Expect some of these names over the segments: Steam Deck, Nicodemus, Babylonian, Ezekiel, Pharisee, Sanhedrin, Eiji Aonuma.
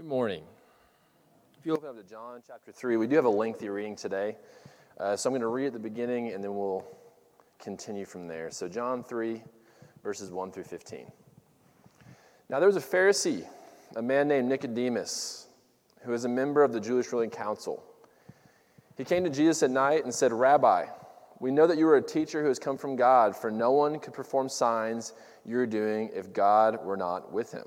Good morning. If you open up to John chapter 3, we do have a lengthy reading today. So I'm going to read at the beginning and then we'll continue from there. So John 3, verses 1 through 15. Now there was a Pharisee, a man named Nicodemus, who was a member of the Jewish ruling council. He came to Jesus at night and said, "Rabbi, we know that you are a teacher who has come from God, for no one could perform signs you're doing if God were not with him."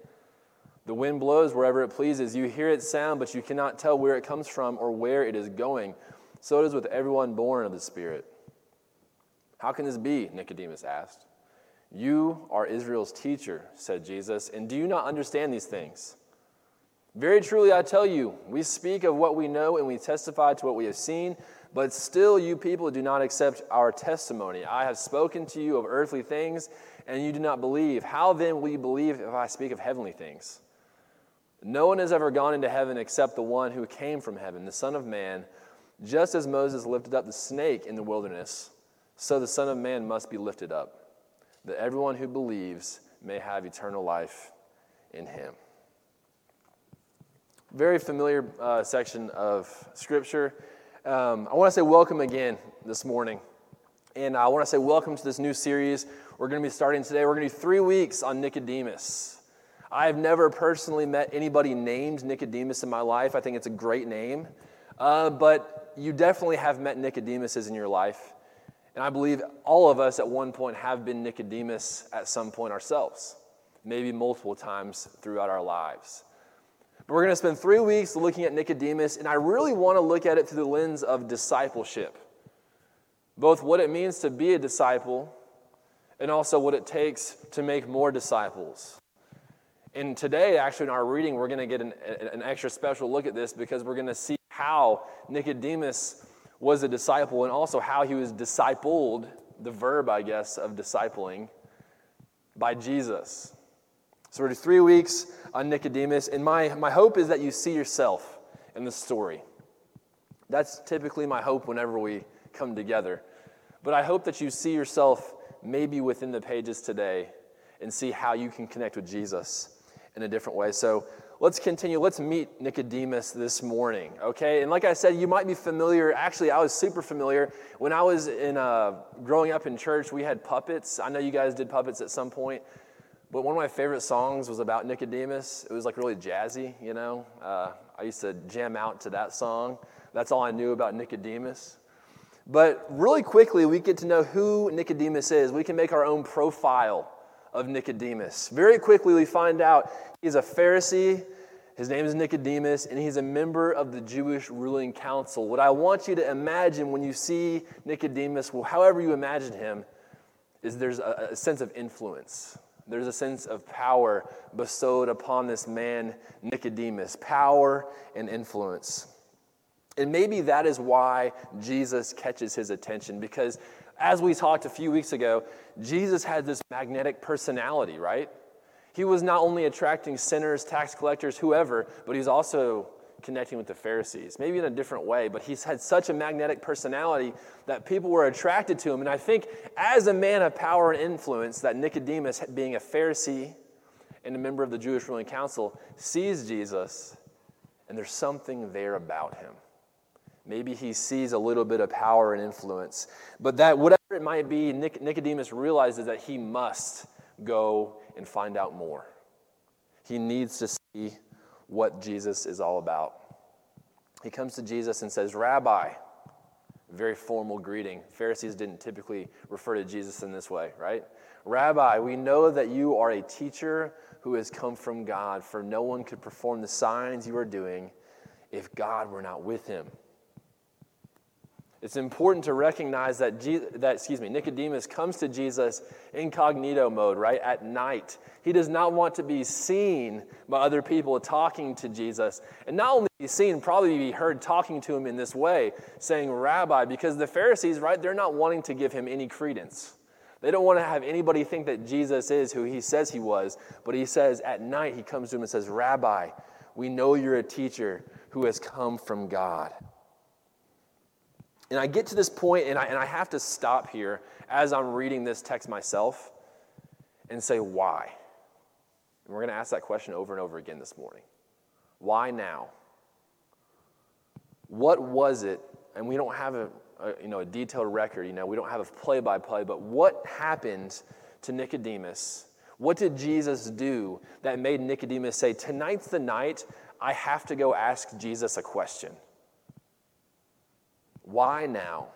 The wind blows wherever it pleases. You hear its sound, but you cannot tell where it comes from or where it is going. So it is with everyone born of the Spirit." "How can this be?" Nicodemus asked. "You are Israel's teacher," said Jesus, "and do you not understand these things? Very truly, I tell you, we speak of what we know and we testify to what we have seen, but still you people do not accept our testimony. I have spoken to you of earthly things, and you do not believe. How then will you believe if I speak of heavenly things? No one has ever gone into heaven except the one who came from heaven, the Son of Man. Just as Moses lifted up the snake in the wilderness, so the Son of Man must be lifted up, that everyone who believes may have eternal life in him." Very familiar section of Scripture. I want to say welcome again this morning. And I want to say welcome to this new series we're going to be starting today. We're going to do 3 weeks on Nicodemus. I've never personally met anybody named Nicodemus in my life. I think it's a great name. But you definitely have met Nicodemuses in your life. And I believe all of us at one point have been Nicodemus at some point ourselves, maybe multiple times throughout our lives. We're going to spend 3 weeks looking at Nicodemus, and I really want to look at it through the lens of discipleship, both what it means to be a disciple and also what it takes to make more disciples. And today, actually, in our reading, we're going to get an extra special look at this because we're going to see how Nicodemus was a disciple and also how he was discipled, the verb, I guess, of discipling, by Jesus. So we're doing 3 weeks on Nicodemus, and my hope is that you see yourself in the story. That's typically my hope whenever we come together. But I hope that you see yourself maybe within the pages today and see how you can connect with Jesus in a different way. So let's continue. Let's meet Nicodemus this morning, okay? And like I said, you might be familiar. Actually, I was super familiar. When I was growing up in church, we had puppets. I know you guys did puppets at some point. But one of my favorite songs was about Nicodemus. It was like really jazzy, you know. I used to jam out to that song. That's all I knew about Nicodemus. But really quickly, we get to know who Nicodemus is. We can make our own profile of Nicodemus. Very quickly, we find out he's a Pharisee. His name is Nicodemus, and he's a member of the Jewish ruling council. What I want you to imagine when you see Nicodemus, well, however you imagine him, is there's a sense of influence. There's a sense of power bestowed upon this man, Nicodemus. Power and influence. And maybe that is why Jesus catches his attention. Because as we talked a few weeks ago, Jesus had this magnetic personality, right? He was not only attracting sinners, tax collectors, whoever, but he's also connecting with the Pharisees. Maybe in a different way, but he's had such a magnetic personality that people were attracted to him. And I think as a man of power and influence, that Nicodemus, being a Pharisee and a member of the Jewish ruling council, sees Jesus, and there's something there about him. Maybe he sees a little bit of power and influence. But that, whatever it might be, Nicodemus realizes that he must go and find out more. He needs to see what Jesus is all about. He comes to Jesus and says, "Rabbi," very formal greeting. Pharisees didn't typically refer to Jesus in this way, right? "Rabbi, we know that you are a teacher who has come from God, for no one could perform the signs you are doing if God were not with him." It's important to recognize that Nicodemus comes to Jesus incognito mode, right, at night. He does not want to be seen by other people talking to Jesus. And not only be seen, probably be heard talking to him in this way, saying, Rabbi, because the Pharisees, right, they're not wanting to give him any credence. They don't want to have anybody think that Jesus is who he says he was. But he says at night he comes to him and says, Rabbi, we know you're a teacher who has come from God. And I get to this point, and I have to stop here as I'm reading this text myself and say, why? And we're going to ask that question over and over again this morning. Why now? What was it? And we don't have a detailed record. We don't have a play-by-play. But what happened to Nicodemus? What did Jesus do that made Nicodemus say, tonight's the night I have to go ask Jesus a question? Why now?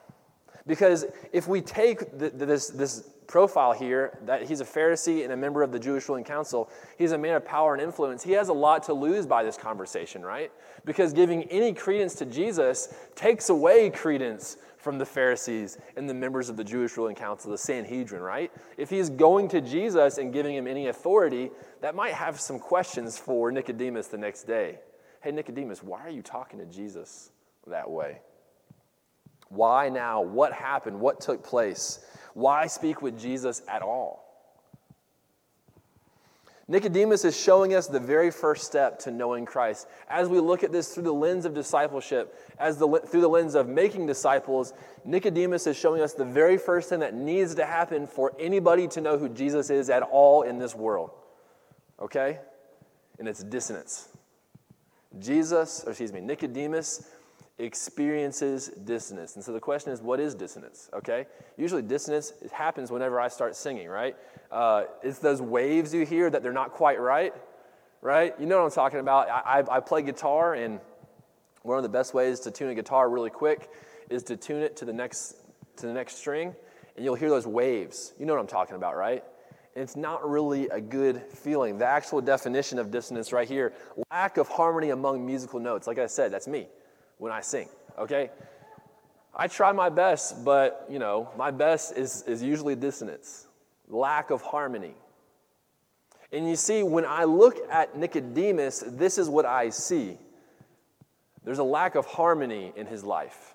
Because if we take this profile here, that he's a Pharisee and a member of the Jewish ruling council, he's a man of power and influence, he has a lot to lose by this conversation, right? Because giving any credence to Jesus takes away credence from the Pharisees and the members of the Jewish ruling council, the Sanhedrin, right? If he's going to Jesus and giving him any authority, that might have some questions for Nicodemus the next day. Hey, Nicodemus, why are you talking to Jesus that way? Why now? What happened? What took place? Why speak with Jesus at all? Nicodemus is showing us the very first step to knowing Christ. As we look at this through the lens of discipleship, through the lens of making disciples, Nicodemus is showing us the very first thing that needs to happen for anybody to know who Jesus is at all in this world. Okay? And it's dissonance. Nicodemus experiences dissonance. And so the question is, what is dissonance? Okay? Usually dissonance, it happens whenever I start singing, right? It's those waves you hear that they're not quite right? You know what I'm talking about. I play guitar, and one of the best ways to tune a guitar really quick is to tune it to the next string, and you'll hear those waves. You know what I'm talking about, right? And it's not really a good feeling. The actual definition of dissonance right here, lack of harmony among musical notes. Like I said, that's me. When I sing, okay? I try my best, but, my best is usually dissonance, lack of harmony. And you see, when I look at Nicodemus, this is what I see. There's a lack of harmony in his life.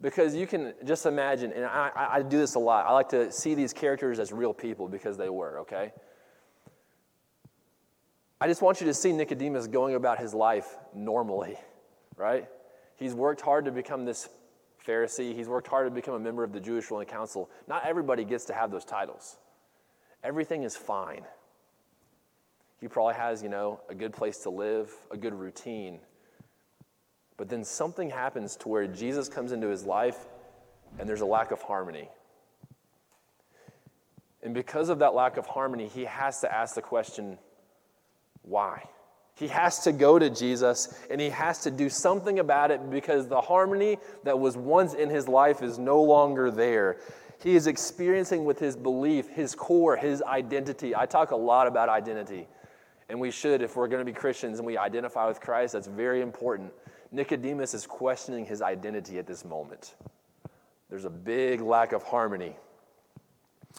Because you can just imagine, and I do this a lot, I like to see these characters as real people because they were, okay? I just want you to see Nicodemus going about his life normally. Right? He's worked hard to become this Pharisee. He's worked hard to become a member of the Jewish ruling council. Not everybody gets to have those titles. Everything is fine. He probably has, a good place to live, a good routine. But then something happens to where Jesus comes into his life and there's a lack of harmony. And because of that lack of harmony, he has to ask the question, why? He has to go to Jesus, and he has to do something about it because the harmony that was once in his life is no longer there. He is experiencing with his belief, his core, his identity. I talk a lot about identity, and we should if we're going to be Christians and we identify with Christ. That's very important. Nicodemus is questioning his identity at this moment. There's a big lack of harmony.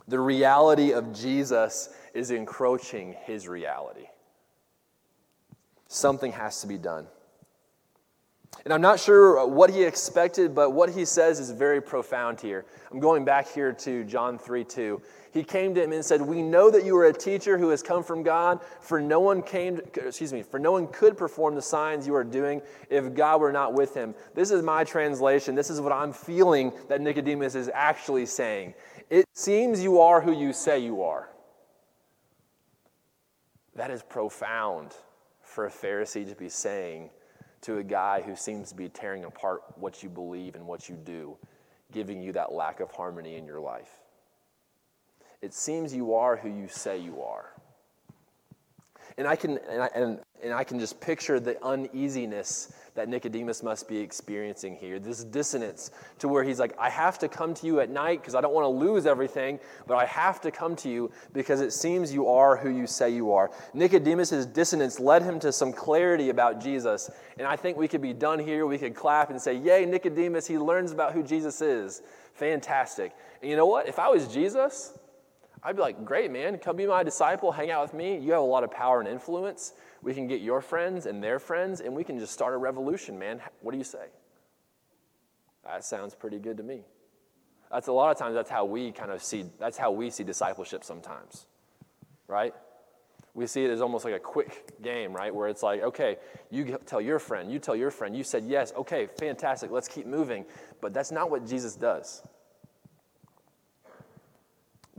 The reality of Jesus is encroaching his reality. Something has to be done. And I'm not sure what he expected, but what he says is very profound here. I'm going back here to John 3:2. He came to him and said, "We know that you are a teacher who has come from God, for no one could perform the signs you are doing if God were not with him." This is my translation. This is what I'm feeling that Nicodemus is actually saying. It seems you are who you say you are. That is profound. For a Pharisee to be saying to a guy who seems to be tearing apart what you believe and what you do, giving you that lack of harmony in your life. It seems you are who you say you are. And I can just picture the uneasiness that Nicodemus must be experiencing here, this dissonance to where he's like, I have to come to you at night because I don't want to lose everything, but I have to come to you because it seems you are who you say you are. Nicodemus's dissonance led him to some clarity about Jesus, and I think we could be done here. We could clap and say, yay, Nicodemus, he learns about who Jesus is. Fantastic. And you know what? If I was Jesus, I'd be like, great, man, come be my disciple, hang out with me. You have a lot of power and influence. We can get your friends and their friends, and we can just start a revolution, man. What do you say? That sounds pretty good to me. That's a lot of times that's how we see discipleship sometimes, right? We see it as almost like a quick game, right, where it's like, okay, you tell your friend, you said yes, okay, fantastic, let's keep moving. But that's not what Jesus does.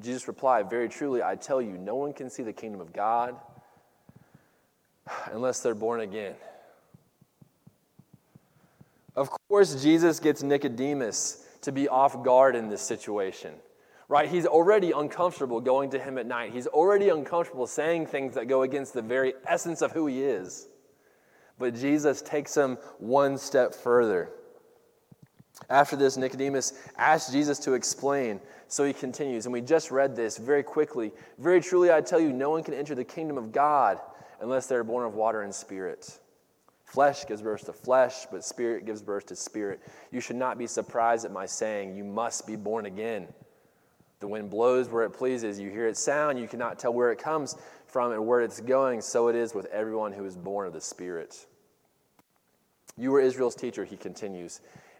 Jesus replied, very truly, I tell you, no one can see the kingdom of God unless they're born again. Of course, Jesus gets Nicodemus to be off guard in this situation, right? He's already uncomfortable going to him at night. He's already uncomfortable saying things that go against the very essence of who he is. But Jesus takes him one step further. After this, Nicodemus asked Jesus to explain, so he continues. And we just read this very quickly. Very truly, I tell you, no one can enter the kingdom of God unless they're born of water and spirit. Flesh gives birth to flesh, but spirit gives birth to spirit. You should not be surprised at my saying, you must be born again. The wind blows where it pleases. You hear its sound. You cannot tell where it comes from and where it's going. So it is with everyone who is born of the Spirit. You were Israel's teacher, he continues.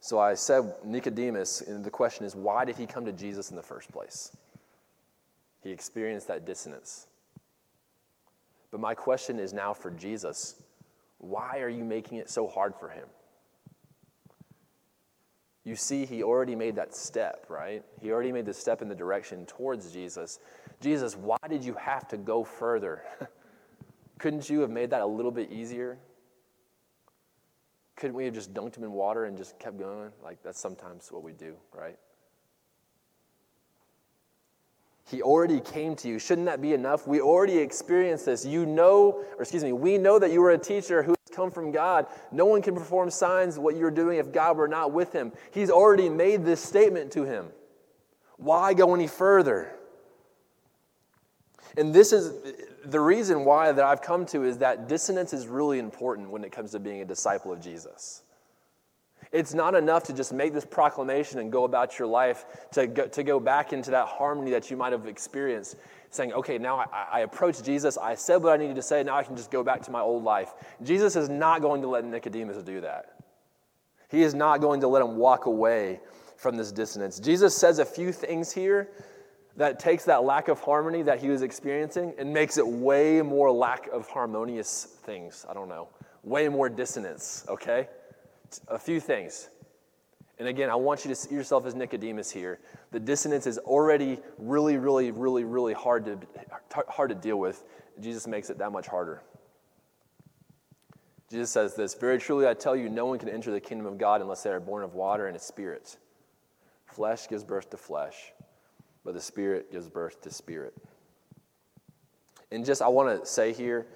So I said Nicodemus, and the question is, why did he come to Jesus in the first place? He experienced that dissonance. But my question is now for Jesus, why are you making it so hard for him? You see, he already made that step, right? He already made the step in the direction towards Jesus. Jesus, why did you have to go further? Couldn't you have made that a little bit easier? Couldn't we have just dunked him in water and just kept going? Like, that's sometimes what we do, right? He already came to you. Shouldn't that be enough? We already experienced this. We know that you were a teacher who has come from God. No one can perform signs of what you're doing if God were not with him. He's already made this statement to him. Why go any further? And this is the reason why that I've come to is that dissonance is really important when it comes to being a disciple of Jesus. It's not enough to just make this proclamation and go about your life to go back into that harmony that you might have experienced, saying, okay, now I approached Jesus, I said what I needed to say, now I can just go back to my old life. Jesus is not going to let Nicodemus do that. He is not going to let him walk away from this dissonance. Jesus says a few things here that takes that lack of harmony that he was experiencing and makes it way more lack of harmonious things. I don't know. Way more dissonance, okay? A few things. And again, I want you to see yourself as Nicodemus here. The dissonance is already really, really, really, really hard to deal with. Jesus makes it that much harder. Jesus says this, very truly I tell you, no one can enter the kingdom of God unless they are born of water and a spirit. Flesh gives birth to flesh, but the Spirit gives birth to Spirit. And just I want to say here,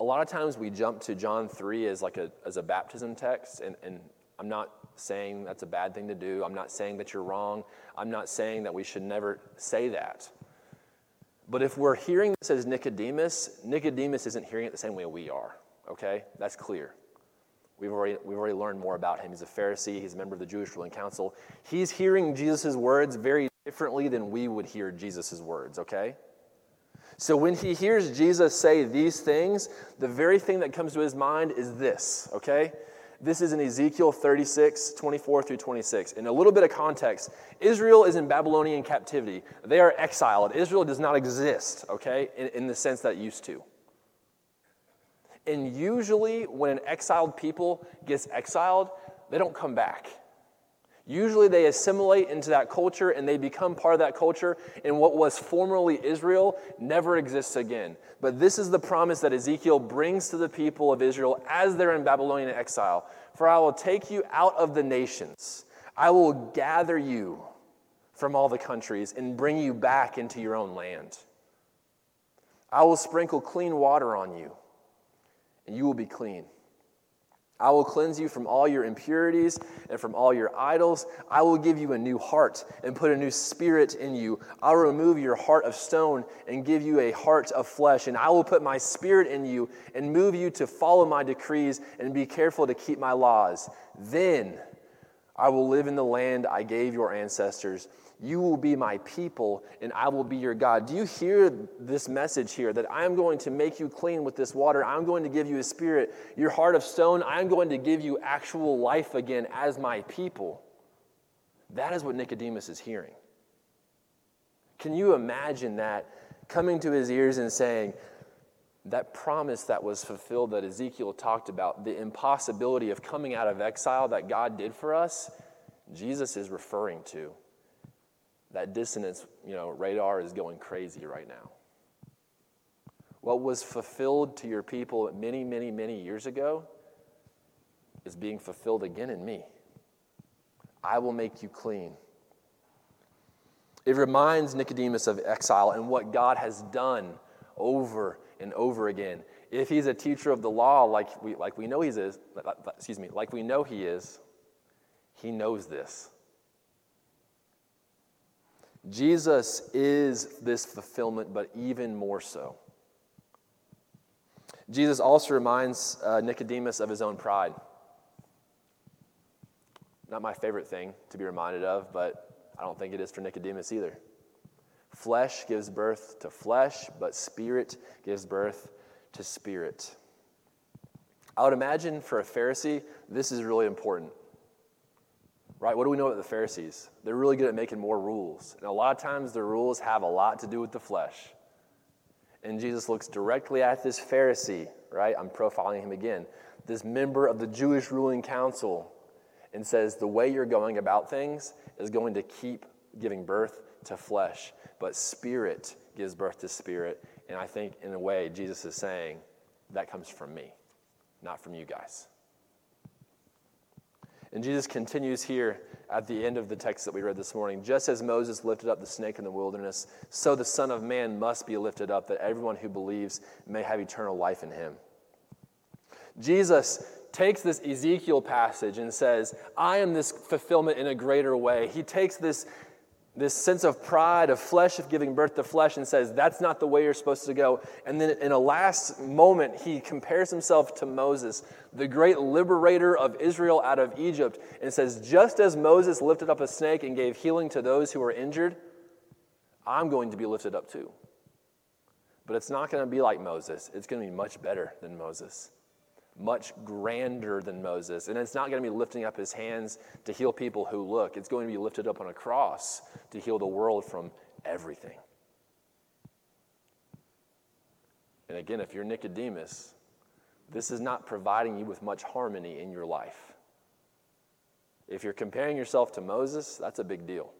a lot of times we jump to John 3 as a baptism text, and I'm not saying that's a bad thing to do. I'm not saying that you're wrong. I'm not saying that we should never say that. But if we're hearing this as Nicodemus, Nicodemus isn't hearing it the same way we are, okay? That's clear. We've already learned more about him. He's a Pharisee. He's a member of the Jewish ruling council. He's hearing Jesus' words very differently than we would hear Jesus' words, okay? So when he hears Jesus say these things, the very thing that comes to his mind is this, okay? This is in Ezekiel 36, 24 through 26. In a little bit of context, Israel is in Babylonian captivity. They are exiled. Israel does not exist, okay, in the sense that it used to. And usually when an exiled people gets exiled, they don't come back. Usually they assimilate into that culture and they become part of that culture, and what was formerly Israel never exists again. But this is the promise that Ezekiel brings to the people of Israel as they're in Babylonian exile. For I will take you out of the nations. I will gather you from all the countries and bring you back into your own land. I will sprinkle clean water on you, and you will be clean. I will cleanse you from all your impurities and from all your idols. I will give you a new heart and put a new spirit in you. I'll remove your heart of stone and give you a heart of flesh. And I will put my spirit in you and move you to follow my decrees and be careful to keep my laws. Then I will live in the land I gave your ancestors. You will be my people, and I will be your God. Do you hear this message here that I am going to make you clean with this water? I'm going to give you a spirit, your heart of stone. I'm going to give you actual life again as my people. That is what Nicodemus is hearing. Can you imagine that coming to his ears and saying, that promise that was fulfilled that Ezekiel talked about, the impossibility of coming out of exile that God did for us, Jesus is referring to. That dissonance, radar is going crazy right now. What was fulfilled to your people many, many, many years ago is being fulfilled again in me. I will make you clean. It reminds Nicodemus of exile and what God has done over and over again. If he's a teacher of the law, like we know he is, he knows this. Jesus is this fulfillment, but even more so. Jesus also reminds Nicodemus of his own pride. Not my favorite thing to be reminded of, but I don't think it is for Nicodemus either. Flesh gives birth to flesh, but spirit gives birth to spirit. I would imagine for a Pharisee, this is really important. Right? What do we know about the Pharisees? They're really good at making more rules. And a lot of times the rules have a lot to do with the flesh. And Jesus looks directly at this Pharisee, right? I'm profiling him again. This member of the Jewish ruling council, and says, the way you're going about things is going to keep giving birth to flesh. But spirit gives birth to spirit. And I think in a way Jesus is saying, that comes from me, not from you guys. And Jesus continues here at the end of the text that we read this morning. Just as Moses lifted up the snake in the wilderness, so the Son of Man must be lifted up, that everyone who believes may have eternal life in him. Jesus takes this Ezekiel passage and says, I am this fulfillment in a greater way. He takes this sense of pride, of flesh, of giving birth to flesh, and says, that's not the way you're supposed to go. And then in a last moment, he compares himself to Moses, the great liberator of Israel out of Egypt, and says, just as Moses lifted up a snake and gave healing to those who were injured, I'm going to be lifted up too. But it's not going to be like Moses. It's going to be much better than Moses, much grander than Moses. And it's not going to be lifting up his hands to heal people who look. It's going to be lifted up on a cross to heal the world from everything. And again, if you're Nicodemus, this is not providing you with much harmony in your life. If you're comparing yourself to Moses, that's a big deal.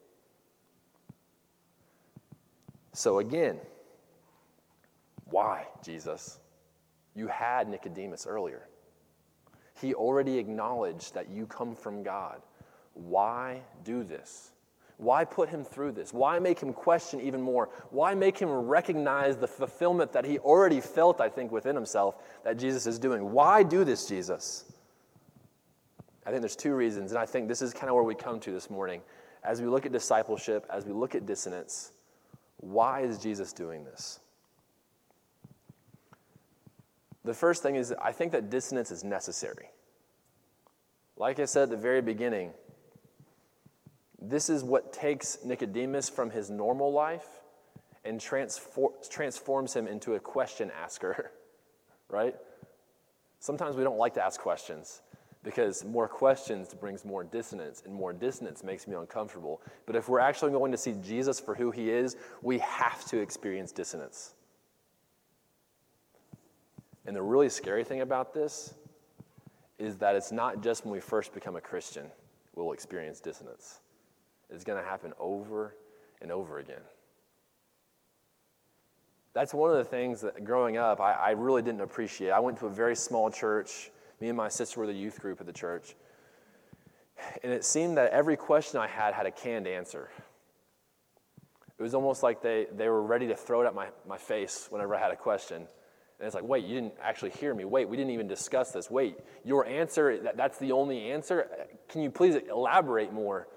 So again, why, Jesus? You had Nicodemus earlier. He already acknowledged that you come from God. Why do this? Why put him through this? Why make him question even more? Why make him recognize the fulfillment that he already felt, I think, within himself that Jesus is doing? Why do this, Jesus? I think there's two reasons, and I think this is kind of where we come to this morning. As we look at discipleship, as we look at dissonance, why is Jesus doing this? The first thing is, I think that dissonance is necessary. Like I said at the very beginning, this is what takes Nicodemus from his normal life and transforms him into a question asker, right? Sometimes we don't like to ask questions because more questions brings more dissonance, and more dissonance makes me uncomfortable. But if we're actually going to see Jesus for who he is, we have to experience dissonance. And the really scary thing about this is that it's not just when we first become a Christian we'll experience dissonance. It's going to happen over and over again. That's one of the things that growing up I really didn't appreciate. I went to a very small church. Me and my sister were the youth group at the church. And it seemed that every question I had a canned answer. It was almost like they were ready to throw it at my face whenever I had a question. And it's like, wait, you didn't actually hear me. Wait, we didn't even discuss this. Wait, your answer, that's the only answer? Can you please elaborate more?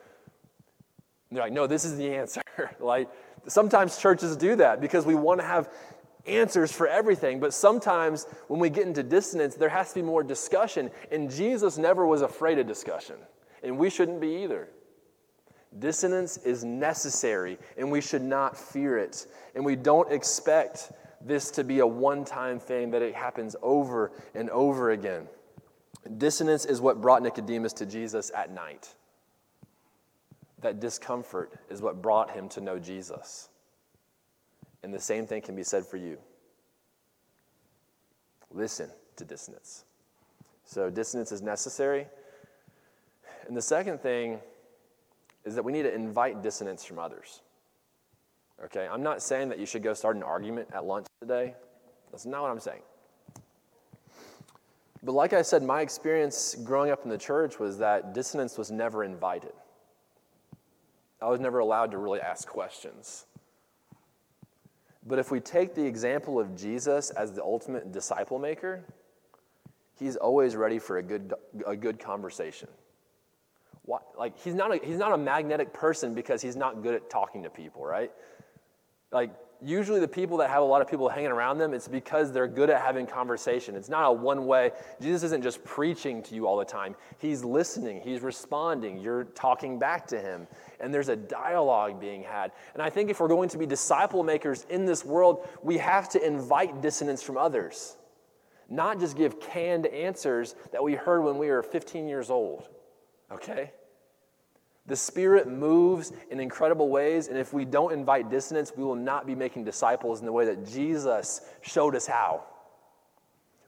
And they're like, no, this is the answer. Like, sometimes churches do that because we want to have answers for everything. But sometimes when we get into dissonance, there has to be more discussion. And Jesus never was afraid of discussion. And we shouldn't be either. Dissonance is necessary, and we should not fear it. And we don't expect this to be a one-time thing, that it happens over and over again. Dissonance is what brought Nicodemus to Jesus at night. That discomfort is what brought him to know Jesus. And the same thing can be said for you. Listen to dissonance. So dissonance is necessary. And the second thing is that we need to invite dissonance from others. Okay, I'm not saying that you should go start an argument at lunch today. That's not what I'm saying. But like I said, my experience growing up in the church was that dissonance was never invited. I was never allowed to really ask questions. But if we take the example of Jesus as the ultimate disciple maker, he's always ready for a good conversation. Why? Like, he's not a magnetic person because he's not good at talking to people, right? Like, usually the people that have a lot of people hanging around them, it's because they're good at having conversation. It's not a one-way. Jesus isn't just preaching to you all the time. He's listening. He's responding. You're talking back to him. And there's a dialogue being had. And I think if we're going to be disciple makers in this world, we have to invite dissonance from others, not just give canned answers that we heard when we were 15 years old, okay? The Spirit moves in incredible ways, and if we don't invite dissonance, we will not be making disciples in the way that Jesus showed us how.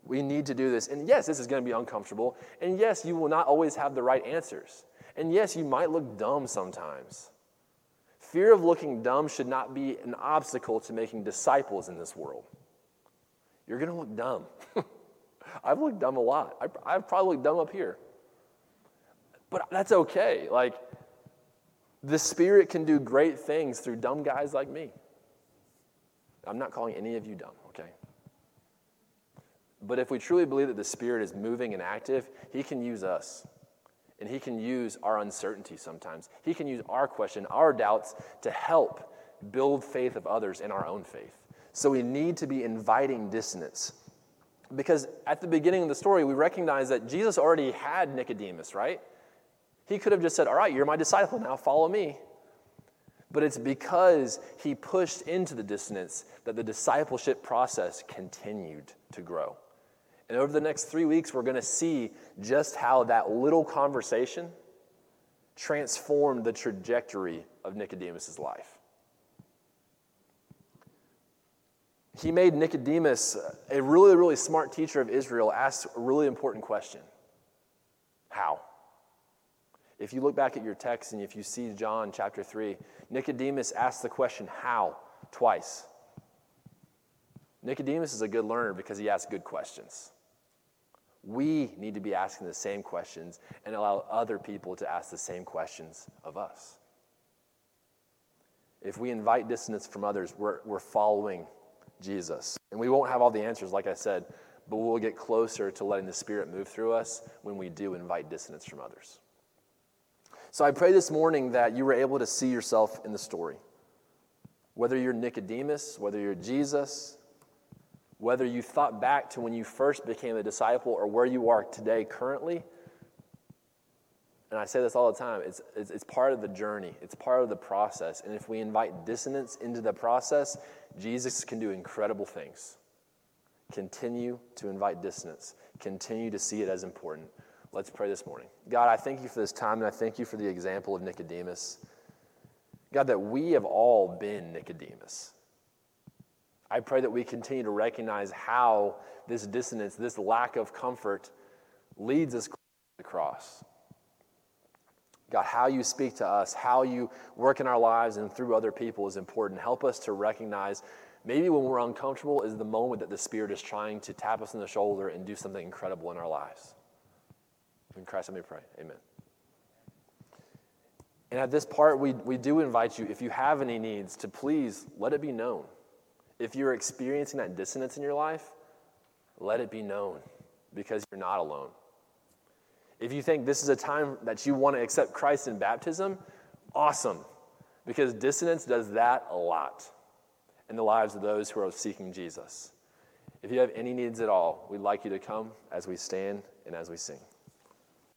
We need to do this. And yes, this is going to be uncomfortable. And yes, you will not always have the right answers. And yes, you might look dumb sometimes. Fear of looking dumb should not be an obstacle to making disciples in this world. You're going to look dumb. I've looked dumb a lot. I've probably looked dumb up here. But that's okay. Like, the Spirit can do great things through dumb guys like me. I'm not calling any of you dumb, okay? But if we truly believe that the Spirit is moving and active, he can use us. And he can use our uncertainty sometimes. He can use our question, our doubts, to help build faith of others in our own faith. So we need to be inviting dissonance. Because at the beginning of the story, we recognize that Jesus already had Nicodemus, right? He could have just said, all right, you're my disciple now, follow me. But it's because he pushed into the dissonance that the discipleship process continued to grow. And over the next 3 weeks, we're going to see just how that little conversation transformed the trajectory of Nicodemus' life. He made Nicodemus, a really, really smart teacher of Israel, ask a really important question. How? If you look back at your text and if you see John chapter 3, Nicodemus asked the question, how, twice. Nicodemus is a good learner because he asks good questions. We need to be asking the same questions and allow other people to ask the same questions of us. If we invite dissonance from others, we're following Jesus. And we won't have all the answers, like I said, but we'll get closer to letting the Spirit move through us when we do invite dissonance from others. So I pray this morning that you were able to see yourself in the story. Whether you're Nicodemus, whether you're Jesus, whether you thought back to when you first became a disciple or where you are today currently, and I say this all the time, it's part of the journey. It's part of the process. And if we invite dissonance into the process, Jesus can do incredible things. Continue to invite dissonance. Continue to see it as important. Let's pray this morning. God, I thank you for this time, and I thank you for the example of Nicodemus. God, that we have all been Nicodemus. I pray that we continue to recognize how this dissonance, this lack of comfort, leads us to the cross. God, how you speak to us, how you work in our lives and through other people is important. Help us to recognize maybe when we're uncomfortable is the moment that the Spirit is trying to tap us on the shoulder and do something incredible in our lives. In Christ, let me pray. Amen. And at this part, we do invite you, if you have any needs, to please let it be known. If you're experiencing that dissonance in your life, let it be known, because you're not alone. If you think this is a time that you want to accept Christ in baptism, awesome, because dissonance does that a lot in the lives of those who are seeking Jesus. If you have any needs at all, we'd like you to come as we stand and as we sing.